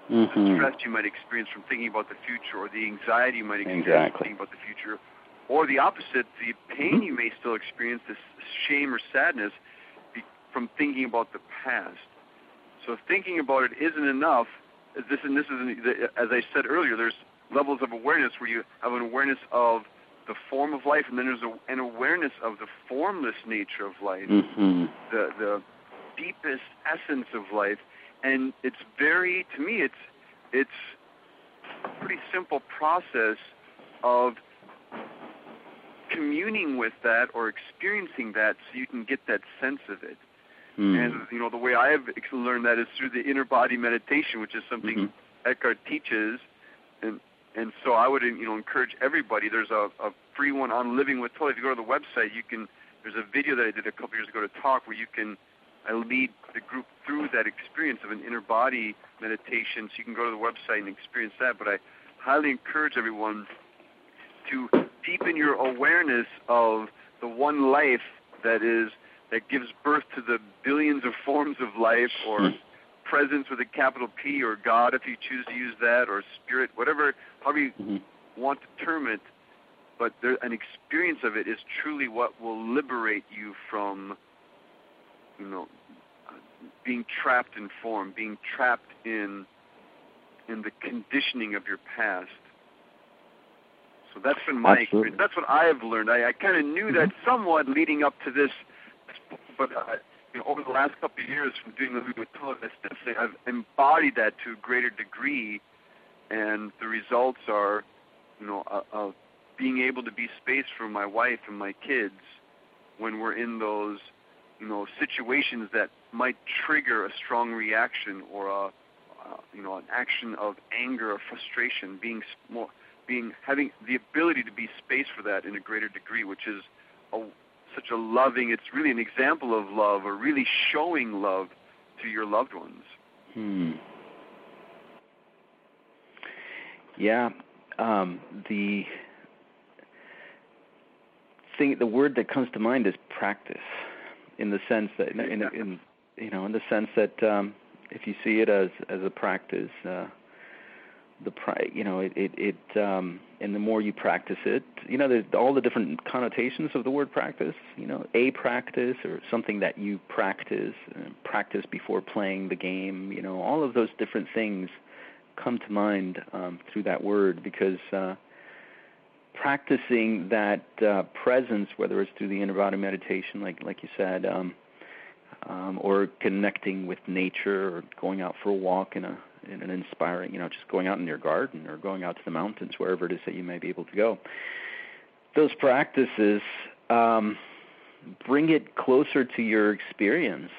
mm-hmm. the stress you might experience from thinking about the future, or the anxiety you might experience exactly. from thinking about the future, or the opposite, the pain mm-hmm. you may still experience, this shame or sadness from thinking about the past. So thinking about it isn't enough. This and this is, as I said earlier, there's levels of awareness where you have an awareness of the form of life, and then there's a, an awareness of the formless nature of life, mm-hmm. the the deepest essence of life. And it's very, to me, it's it's a pretty simple process of communing with that, or experiencing that, so you can get that sense of it. Mm. And, you know, the way I've learned that is through the inner body meditation, which is something mm-hmm. Eckhart teaches. And and so I would, you know, encourage everybody. There's a, a free one on Living with Tolle. If you go to the website, you can. There's a video that I did a couple years ago to talk where you can. I lead the group through that experience of an inner body meditation. So you can go to the website and experience that. But I highly encourage everyone to deepen your awareness of the one life that is that gives birth to the billions of forms of life, or mm. presence with a capital P, or God if you choose to use that, or spirit, whatever, however you mm-hmm. want to term it. But there, an experience of it is truly what will liberate you from, you know, being trapped in form, being trapped in in the conditioning of your past. So that's been my Absolutely. experience. That's what I've learned. I, I kind of knew mm-hmm. that somewhat leading up to this, but uh, you know, over the last couple of years from doing the Living with Tolle, I've embodied that to a greater degree, and the results are, you know, uh, of being able to be space for my wife and my kids when we're in those, you know, situations that might trigger a strong reaction, or a, uh, you know, an action of anger or frustration. Being more, being having the ability to be space for that in a greater degree, which is a such a loving, it's really an example of love, or really showing love to your loved ones. Hmm. Yeah. Um, the thing, the word that comes to mind is practice, in the sense that, in, in, in you know, in the sense that um, if you see it as, as a practice, uh, the you know it it, it um, and the more you practice it, you know, there's all the different connotations of the word practice. You know, a practice, or something that you practice, uh, practice before playing the game. You know, all of those different things come to mind um, through that word, because uh, practicing that uh, presence, whether it's through the inner body meditation, like like you said, um, um, or connecting with nature, or going out for a walk in a in an inspiring, you know, just going out in your garden or going out to the mountains, wherever it is that you may be able to go. Those practices um, bring it closer to your experience,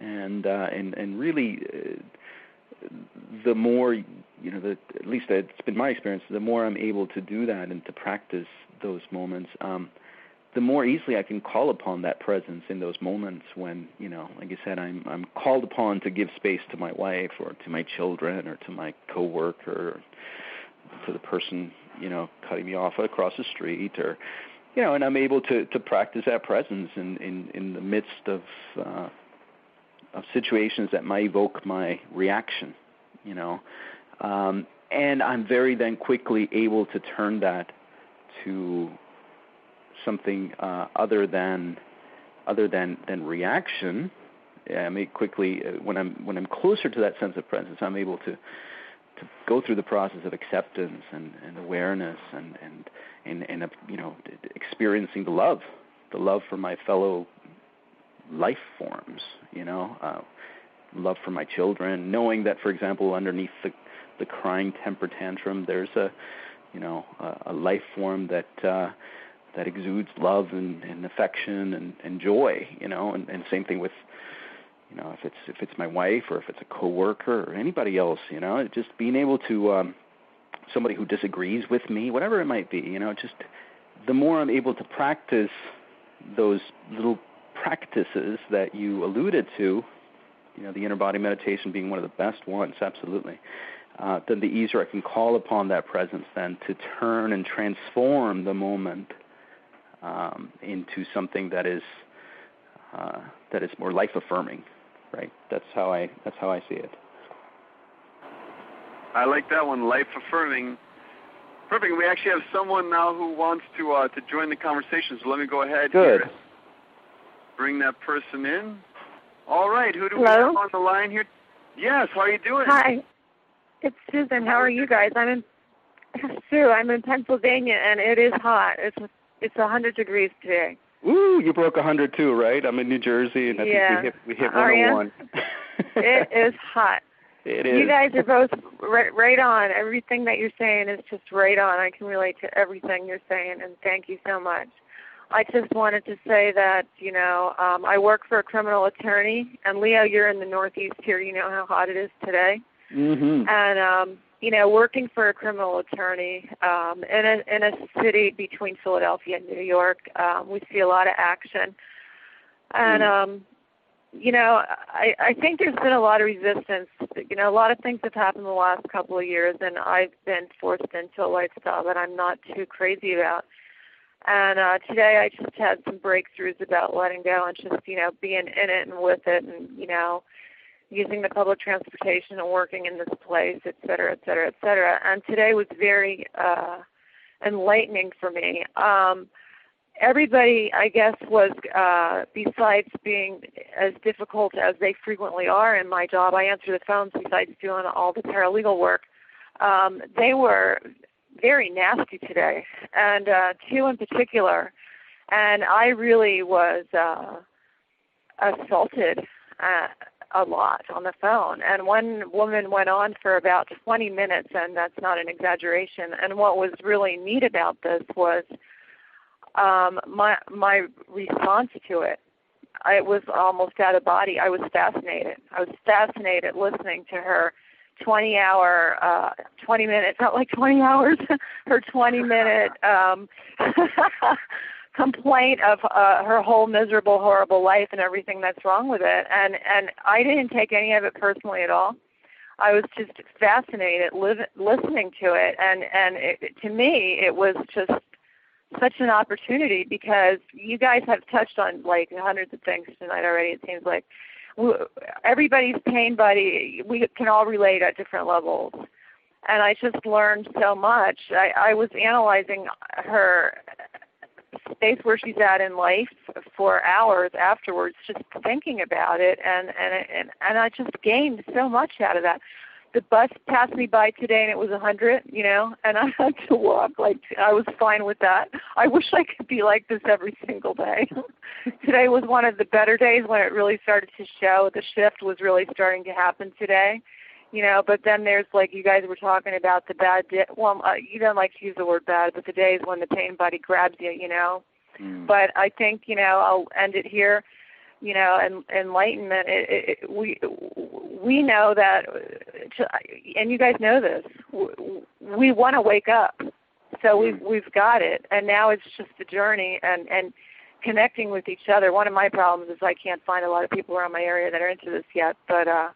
and uh, and and really, uh, the more you know, the, at least it's been my experience. The more I'm able to do that and to practice those moments, um, the more easily I can call upon that presence in those moments when, you know, like you said, I'm I'm called upon to give space to my wife or to my children or to my coworker, or to the person, you know, cutting me off across the street, or, you know, and I'm able to, to practice that presence in, in, in the midst of uh, of situations that might evoke my reaction, you know. Um, and I'm very then quickly able to turn that to something uh, other than other than, than reaction. I mean, quickly uh, when I'm when I'm closer to that sense of presence, I'm able to to go through the process of acceptance and, and awareness and and and, and uh, you know, experiencing the love, the love for my fellow life forms, you know, uh, love for my children, knowing that, for example, underneath the the crying temper tantrum, there's a you know a, a life form that. Uh, that exudes love and, and affection and, and joy, you know, and, and same thing with, you know, if it's if it's my wife or if it's a coworker or anybody else, you know, just being able to, um, somebody who disagrees with me, whatever it might be, you know, just the more I'm able to practice those little practices that you alluded to, you know, the inner body meditation being one of the best ones, absolutely, uh, then the easier I can call upon that presence then to turn and transform the moment Um, into something that is uh, that is more life affirming, right? That's how I that's how I see it. I like that one, life affirming. Perfect. We actually have someone now who wants to uh, to join the conversation. So let me go ahead. Good. Here. Bring that person in. All right. Who do Hello? we have on the line here? Yes. How are you doing? Hi. It's Susan. How are you guys? I'm in Sue. I'm in Pennsylvania, and it is hot. It's It's one hundred degrees today. Ooh, you broke one hundred too, right? I'm in New Jersey, and I yeah. think we hit, we hit one oh one. It is hot. It is. You guys are both right, right on. Everything that you're saying is just right on. I can relate to everything you're saying, and thank you so much. I just wanted to say that, you know, um, I work for a criminal attorney, and Leo, you're in the Northeast here. You know how hot it is today. Mm-hmm. And, um, you know, working for a criminal attorney um, in, a, in a city between Philadelphia and New York, um, we see a lot of action. And, um, you know, I, I think there's been a lot of resistance. You know, a lot of things have happened the last couple of years, and I've been forced into a lifestyle that I'm not too crazy about. And uh, today I just had some breakthroughs about letting go and just, you know, being in it and with it and, you know, using the public transportation and working in this place, et cetera, et cetera, et cetera. And today was very uh, enlightening for me. Um, everybody, I guess, was, uh, besides being as difficult as they frequently are in my job, I answer the phones besides doing all the paralegal work, um, they were very nasty today, and uh, two in particular. And I really was uh, assaulted uh, a lot on the phone, and one woman went on for about twenty minutes, and that's not an exaggeration. And what was really neat about this was um, my my response to it. I was almost out of body. I was fascinated. I was fascinated listening to her twenty hour, uh, twenty minutes, not like twenty hours, her twenty minute um, complaint of uh, her whole miserable, horrible life and everything that's wrong with it. And and I didn't take any of it personally at all. I was just fascinated live, listening to it. And, and it, to me, it was just such an opportunity, because you guys have touched on, like, hundreds of things tonight already, it seems like. Everybody's pain body, we can all relate at different levels. And I just learned so much. I, I was analyzing her space where she's at in life for hours afterwards, just thinking about it, and, and and and I just gained so much out of that. The bus passed me by today, and it was a hundred, you know, and I had to walk. Like, I was fine with that. I wish I could be like this every single day. Today was one of the better days when it really started to show. The shift was really starting to happen today. you know, but then there's, like, you guys were talking about the bad day. Well, uh, you don't like to use the word bad, but the days when the pain body grabs you, you know. Mm. But I think, you know, I'll end it here. You know, and enlightenment, it, it, we we know that, and you guys know this, we want to wake up. So we've, we've got it, and now it's just the journey and, and connecting with each other. One of my problems is I can't find a lot of people around my area that are into this yet, but uh,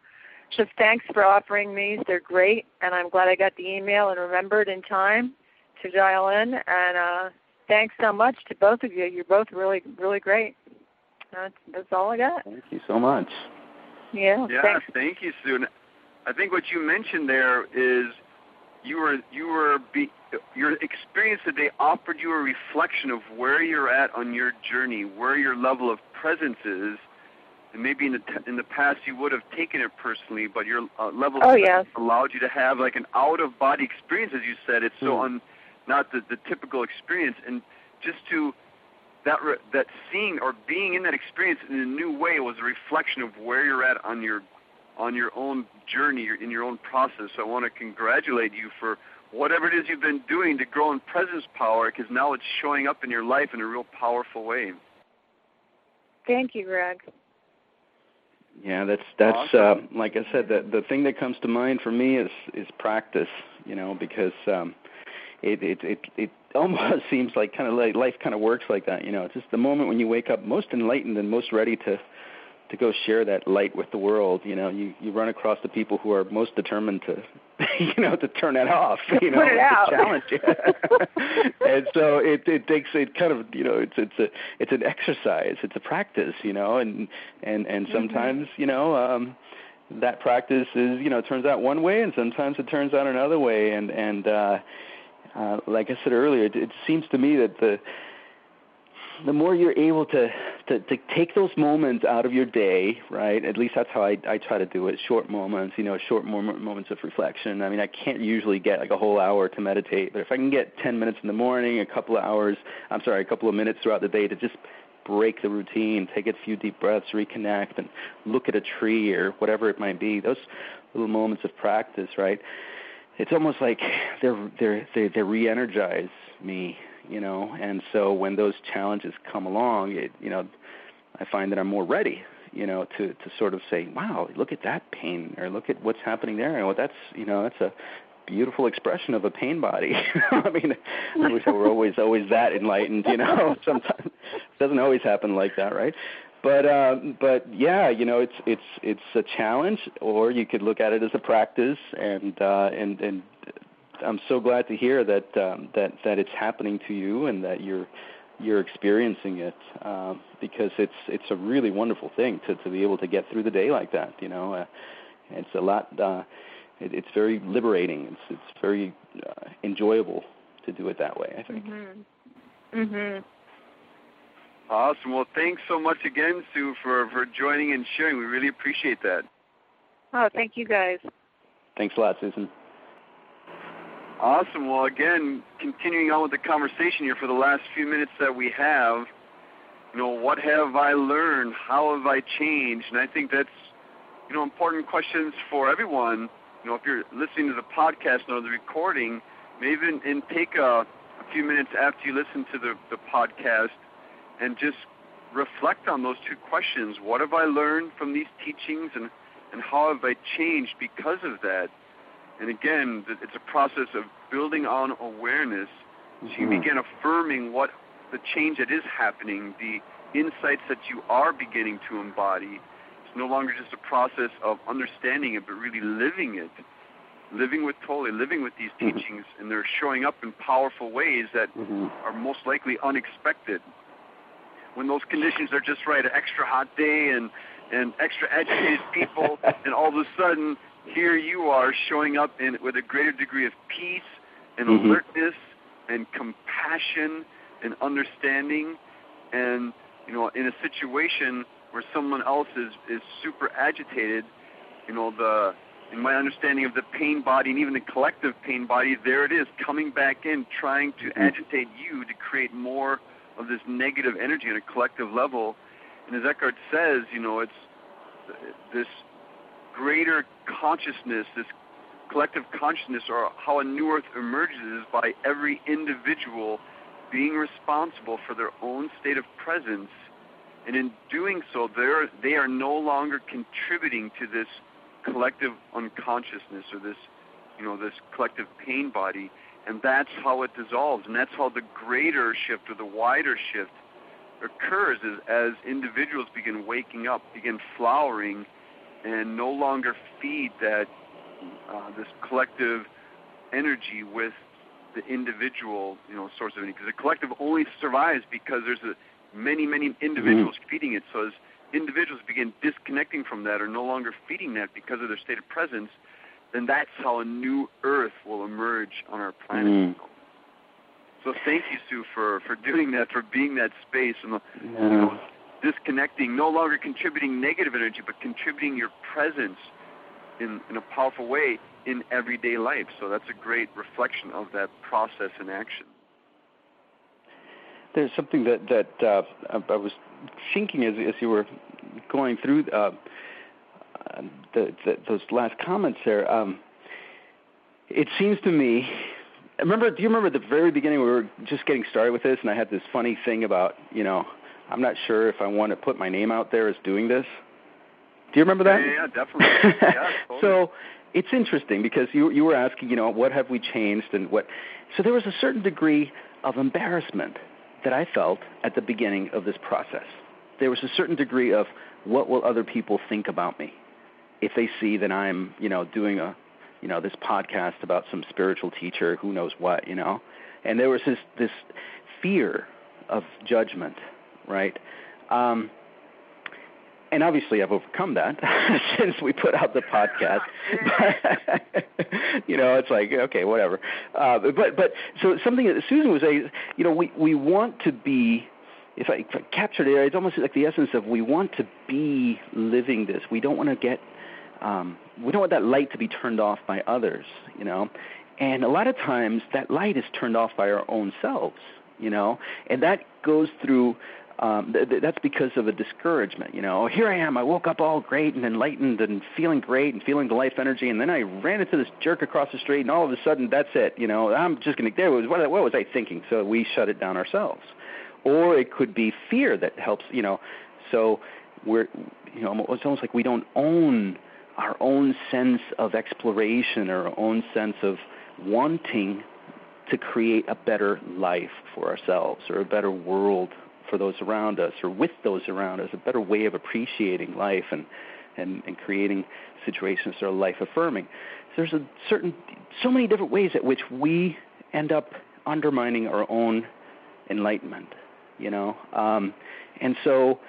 just thanks for offering these. They're great, and I'm glad I got the email and remembered in time to dial in, and uh, thanks so much to both of you. You're both really, really great. That's, that's all I got. Thank you so much. Yeah. Yeah, thanks. Thank you, Sue. I think what you mentioned there is you were you were be, your experience today offered you a reflection of where you're at on your journey, where your level of presence is, and maybe in the in the past you would have taken it personally, but your uh, level oh, of presence yes. allowed you to have like an out of body experience, as you said. It's mm. so un, not the, the typical experience, and just to. That re- that seeing or being in that experience in a new way was a reflection of where you're at on your on your own journey, in your own process. So I want to congratulate you for whatever it is you've been doing to grow in presence power, because now it's showing up in your life in a real powerful way. Thank you, Greg. Yeah, that's that's awesome. uh, like I said, the the thing that comes to mind for me is is practice. You know, because um, it it it. it almost seems like kind of like life kind of works like that, you know. It's just the moment when you wake up most enlightened and most ready to, to go share that light with the world, you know. You, you run across the people who are most determined to, you know, to turn that off, you know, to challenge you. And so it, it takes it kind of, you know, it's it's a it's an exercise, it's a practice, you know, and and and sometimes, mm-hmm. you know, um, that practice is, you know, it turns out one way, and sometimes it turns out another way, and and. Uh, Uh, like I said earlier, it, it seems to me that the the more you're able to, to, to take those moments out of your day, right, at least that's how I, I try to do it, short moments, you know, short moment, moments of reflection. I mean, I can't usually get like a whole hour to meditate, but if I can get ten minutes in the morning, a couple of hours, I'm sorry, a couple of minutes throughout the day to just break the routine, take a few deep breaths, reconnect, and look at a tree or whatever it might be, those little moments of practice, right? It's almost like they're they're they, they re-energize me, you know. And so when those challenges come along, it you know, I find that I'm more ready, you know, to, to sort of say, wow, look at that pain, or look at what's happening there. And well, that's you know, that's a beautiful expression of a pain body. I mean, I wish I were always always that enlightened, you know. Sometimes it doesn't always happen like that, right? But um, but yeah, you know, it's it's it's a challenge, or you could look at it as a practice, and uh, and and I'm so glad to hear that um, that that it's happening to you and that you're you're experiencing it, um, because it's it's a really wonderful thing to, to be able to get through the day like that. You know, uh, it's a lot. Uh, it, it's very liberating. It's it's very uh, enjoyable to do it that way, I think. Mm-hmm. Mm-hmm. Awesome. Well, thanks so much again, Sue, for, for joining and sharing. We really appreciate that. Oh, thank you, guys. Thanks a lot, Susan. Awesome. Well, again, continuing on with the conversation here for the last few minutes that we have, you know, what have I learned? How have I changed? And I think that's, you know, important questions for everyone. You know, if you're listening to the podcast or the recording, maybe even, and take a, a few minutes after you listen to the, the podcast, and just reflect on those two questions. What have I learned from these teachings, and, and how have I changed because of that? And again, it's a process of building on awareness. So you mm-hmm. begin affirming what the change that is happening, the insights that you are beginning to embody. It's no longer just a process of understanding it, but really living it, living with Tolle, living with these mm-hmm. teachings, and they're showing up in powerful ways that mm-hmm. are most likely unexpected. When those conditions are just right, an extra hot day and, and extra agitated people, and all of a sudden, here you are showing up in with a greater degree of peace and mm-hmm. alertness and compassion and understanding, and, you know, in a situation where someone else is, is super agitated, you know, the in my understanding of the pain body and even the collective pain body, there it is, coming back in, trying to mm-hmm. agitate you to create more of this negative energy on a collective level. And as Eckhart says, you know, it's this greater consciousness, this collective consciousness, or how a new earth emerges, is by every individual being responsible for their own state of presence. And in doing so, they're, they are no longer contributing to this collective unconsciousness or this, you know, this collective pain body. And that's how it dissolves. And that's how the greater shift or the wider shift occurs, is as individuals begin waking up, begin flowering, and no longer feed that uh, this collective energy with the individual, you know, source of energy. Because the collective only survives because there's a many, many individuals mm-hmm. feeding it. So as individuals begin disconnecting from that or no longer feeding that because of their state of presence, then that's how a new earth will emerge on our planet. Mm. So thank you, Sue, for, for doing that, for being that space and yeah. you know, disconnecting, no longer contributing negative energy, but contributing your presence in, in a powerful way in everyday life. So that's a great reflection of that process in action. There's something that, that uh, I was thinking as, as you were going through uh, the, the, those last comments there. Um, it seems to me, remember, do you remember at the very beginning we were just getting started with this, and I had this funny thing about, you know, I'm not sure if I want to put my name out there as doing this. Do you remember that? Yeah, yeah definitely. Yeah, totally. So it's interesting because you you were asking, you know, what have we changed and what. So there was a certain degree of embarrassment that I felt at the beginning of this process. There was a certain degree of what will other people think about me if they see that I'm, you know, doing a, you know, this podcast about some spiritual teacher, who knows what, you know. And there was this this fear of judgment, right? Um, and obviously, I've overcome that since we put out the podcast. But, you know, it's like, okay, whatever. Uh, but but so something that Susan was saying, you know, we, we want to be, if I, if I captured it, it's almost like the essence of we want to be living this. We don't want to get, um, we don't want that light to be turned off by others, you know. And a lot of times that light is turned off by our own selves, you know. And that goes through... Um, th- th- that's because of a discouragement, you know. Here I am, I woke up all great and enlightened and feeling great and feeling the life energy, and then I ran into this jerk across the street, and all of a sudden, that's it, you know. I'm just going to, there was, what, what was I thinking? So we shut it down ourselves. Or it could be fear that helps, you know. So we're, you know, it's almost like we don't own our own sense of exploration or our own sense of wanting to create a better life for ourselves or a better world for those around us, or with those around us, a better way of appreciating life and, and, and creating situations that are life-affirming. So there's a certain, so many different ways at which we end up undermining our own enlightenment, you know. Um, and so,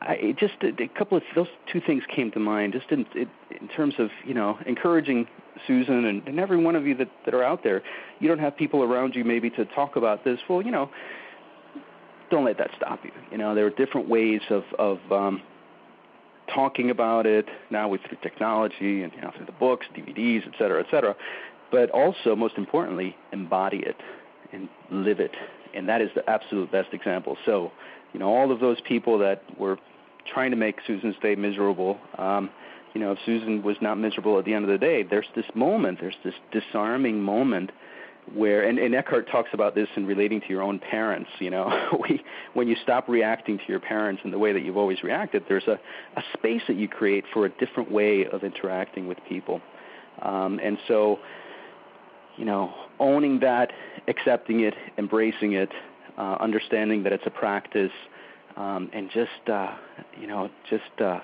I it just a, a couple of those two things came to mind, just in, it, in terms of, you know, encouraging Susan and, and every one of you that, that are out there. You don't have people around you maybe to talk about this. Well, you know, don't let that stop you. You know, there are different ways of, of um, talking about it now with through technology and, you know, through the books, D V Ds, et cetera, et cetera. But also, most importantly, embody it and live it. And that is the absolute best example. So, you know, all of those people that were trying to make Susan's day miserable, um, you know, if Susan was not miserable at the end of the day, there's this moment, there's this disarming moment where, and, and Eckhart talks about this in relating to your own parents, you know, we, when you stop reacting to your parents in the way that you've always reacted, there's a, a space that you create for a different way of interacting with people. Um, and so, you know, owning that, accepting it, embracing it, uh, understanding that it's a practice, um, and just, uh, you know, just uh,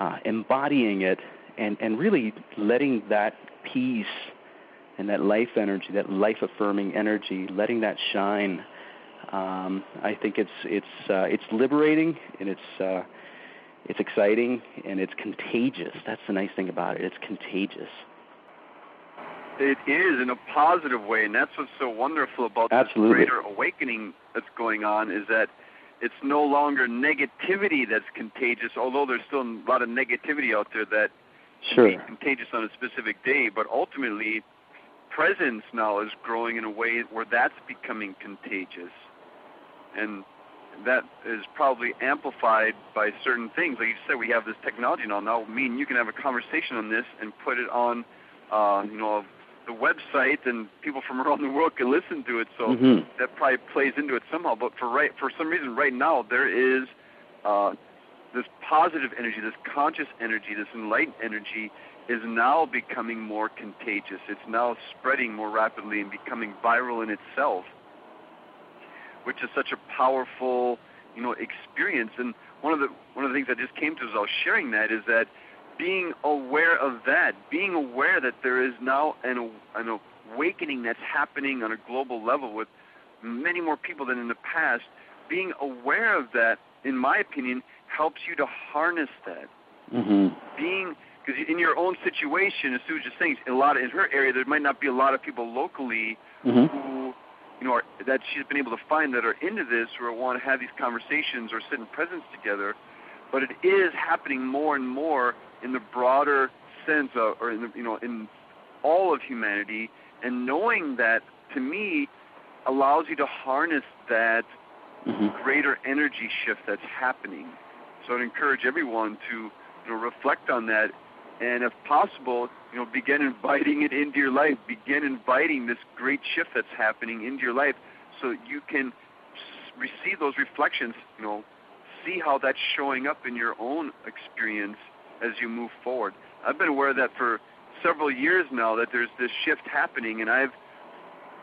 uh, embodying it and, and really letting that peace and that life energy, that life-affirming energy, letting that shine. Um, I think it's it's uh, it's liberating, and it's uh, it's exciting, and it's contagious. That's the nice thing about it. It's contagious. It is, in a positive way, and that's what's so wonderful about Absolutely. This greater awakening that's going on, is that it's no longer negativity that's contagious, although there's still a lot of negativity out there that sure. can be contagious on a specific day, but ultimately presence now is growing in a way where that's becoming contagious. And that is probably amplified by certain things. Like you said, we have this technology now. Now, me and you can have a conversation on this and put it on, uh, you know, the website, and people from around the world can listen to it. So mm-hmm. that probably plays into it somehow. But for right, for some reason, right now there is uh, this positive energy, this conscious energy, this enlightened energy is now becoming more contagious. It's now spreading more rapidly and becoming viral in itself, which is such a powerful, you know, experience. And one of the one of the things that just came to us, I was sharing that, is that being aware of that, being aware that there is now an an awakening that's happening on a global level with many more people than in the past, being aware of that, in my opinion, helps you to harness that. Mm-hmm. Being, because in your own situation, as Sue was just saying, in a lot of, in her area, there might not be a lot of people locally mm-hmm. who, you know, are, that she's been able to find that are into this or want to have these conversations or sit in presence together. But it is happening more and more in the broader sense of, or in the, you know, in all of humanity. And knowing that, to me, allows you to harness that mm-hmm. greater energy shift that's happening. So I'd encourage everyone to, you know, reflect on that. And if possible, you know, begin inviting it into your life. Begin inviting this great shift that's happening into your life, so that you can receive those reflections. You know, see how that's showing up in your own experience as you move forward. I've been aware of that for several years now, that there's this shift happening, and I've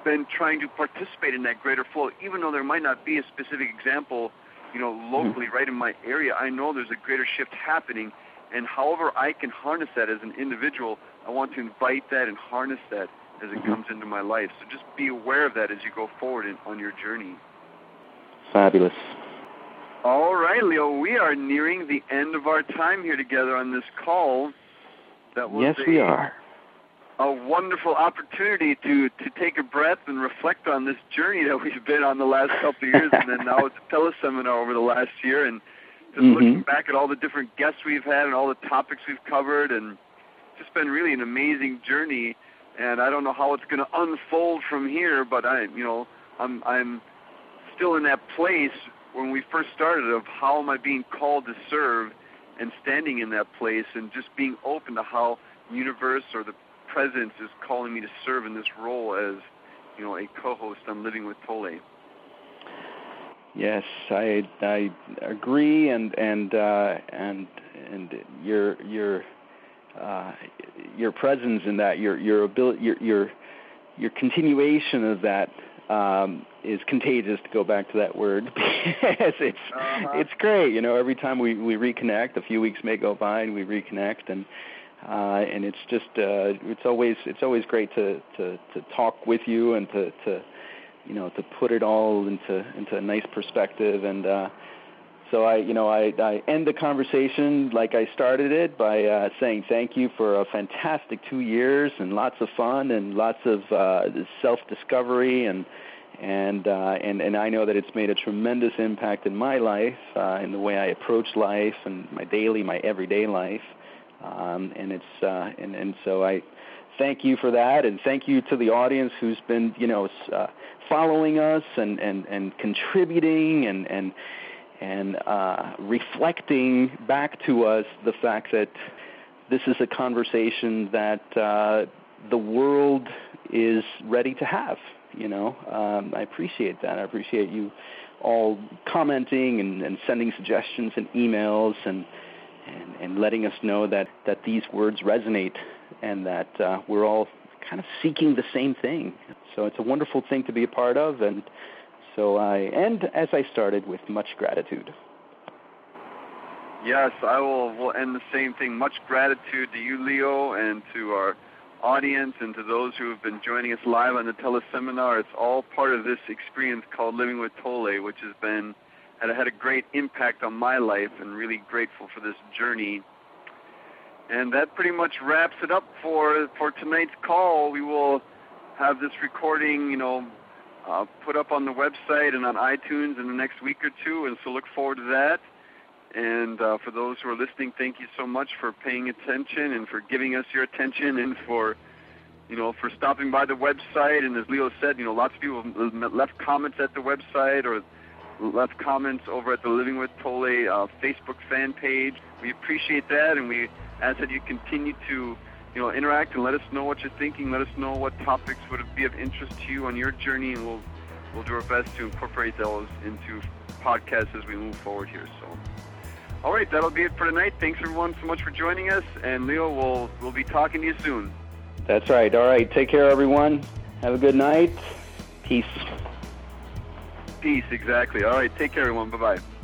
been trying to participate in that greater flow, even though there might not be a specific example, you know, locally right in my area. I know there's a greater shift happening. And however I can harness that as an individual, I want to invite that and harness that as it mm-hmm. comes into my life. So just be aware of that as you go forward in, on your journey. Fabulous. All right, Leo, we are nearing the end of our time here together on this call. That was yes, a, we are. A wonderful opportunity to, to take a breath and reflect on this journey that we've been on the last couple of years, and then now it's a teleseminar over the last year, and just looking mm-hmm. back at all the different guests we've had and all the topics we've covered, and it's just been really an amazing journey. And I don't know how it's going to unfold from here, but I, you know, I'm I'm still in that place when we first started of how am I being called to serve, and standing in that place and just being open to how the universe or the presence is calling me to serve in this role as, you know, a co-host on Living with Tolle. Yes, I I agree, and and uh, and and your your uh, your presence in that, your your ability, your your your continuation of that um, is contagious. To go back to that word, it's it's, uh-huh. it's great. You know, every time we, we reconnect, a few weeks may go by, and we reconnect, and uh, and it's just uh, it's always it's always great to, to, to talk with you and to. to you know, to put it all into into a nice perspective. And uh, so I, you know, I, I end the conversation like I started it by uh, saying thank you for a fantastic two years and lots of fun and lots of uh, self-discovery, and and, uh, and and I know that it's made a tremendous impact in my life, uh, in the way I approach life and my daily, my everyday life, um, and it's uh, and and so I. Thank you for that, and thank you to the audience who's been, you know, uh, following us and, and, and contributing and and and uh, reflecting back to us the fact that this is a conversation that uh, the world is ready to have. You know, um, I appreciate that. I appreciate you all commenting and, and sending suggestions and emails and. And, and letting us know that, that these words resonate, and that uh, we're all kind of seeking the same thing. So it's a wonderful thing to be a part of, and so I end as I started, with much gratitude. Yes, I will will end the same thing. Much gratitude to you, Leo, and to our audience, and to those who have been joining us live on the teleseminar. It's all part of this experience called Living with Tolle, which has been And it had a great impact on my life, and really grateful for this journey. And that pretty much wraps it up for, for tonight's call. We will have this recording, you know, uh, put up on the website and on iTunes in the next week or two, and so look forward to that. And uh, for those who are listening, thank you so much for paying attention and for giving us your attention, and for, you know, for stopping by the website. And as Leo said, you know, lots of people left comments at the website, or left comments over at the Living with Tolle uh, Facebook fan page. We appreciate that, and we ask that you continue to, you know, interact and let us know what you're thinking. Let us know what topics would be of interest to you on your journey, and we'll we'll do our best to incorporate those into podcasts as we move forward here. So, all right, that'll be it for tonight. Thanks everyone so much for joining us, and Leo, we'll we'll be talking to you soon. That's right. All right, take care, everyone. Have a good night. Peace. Peace, exactly. All right, take care, everyone. Bye-bye.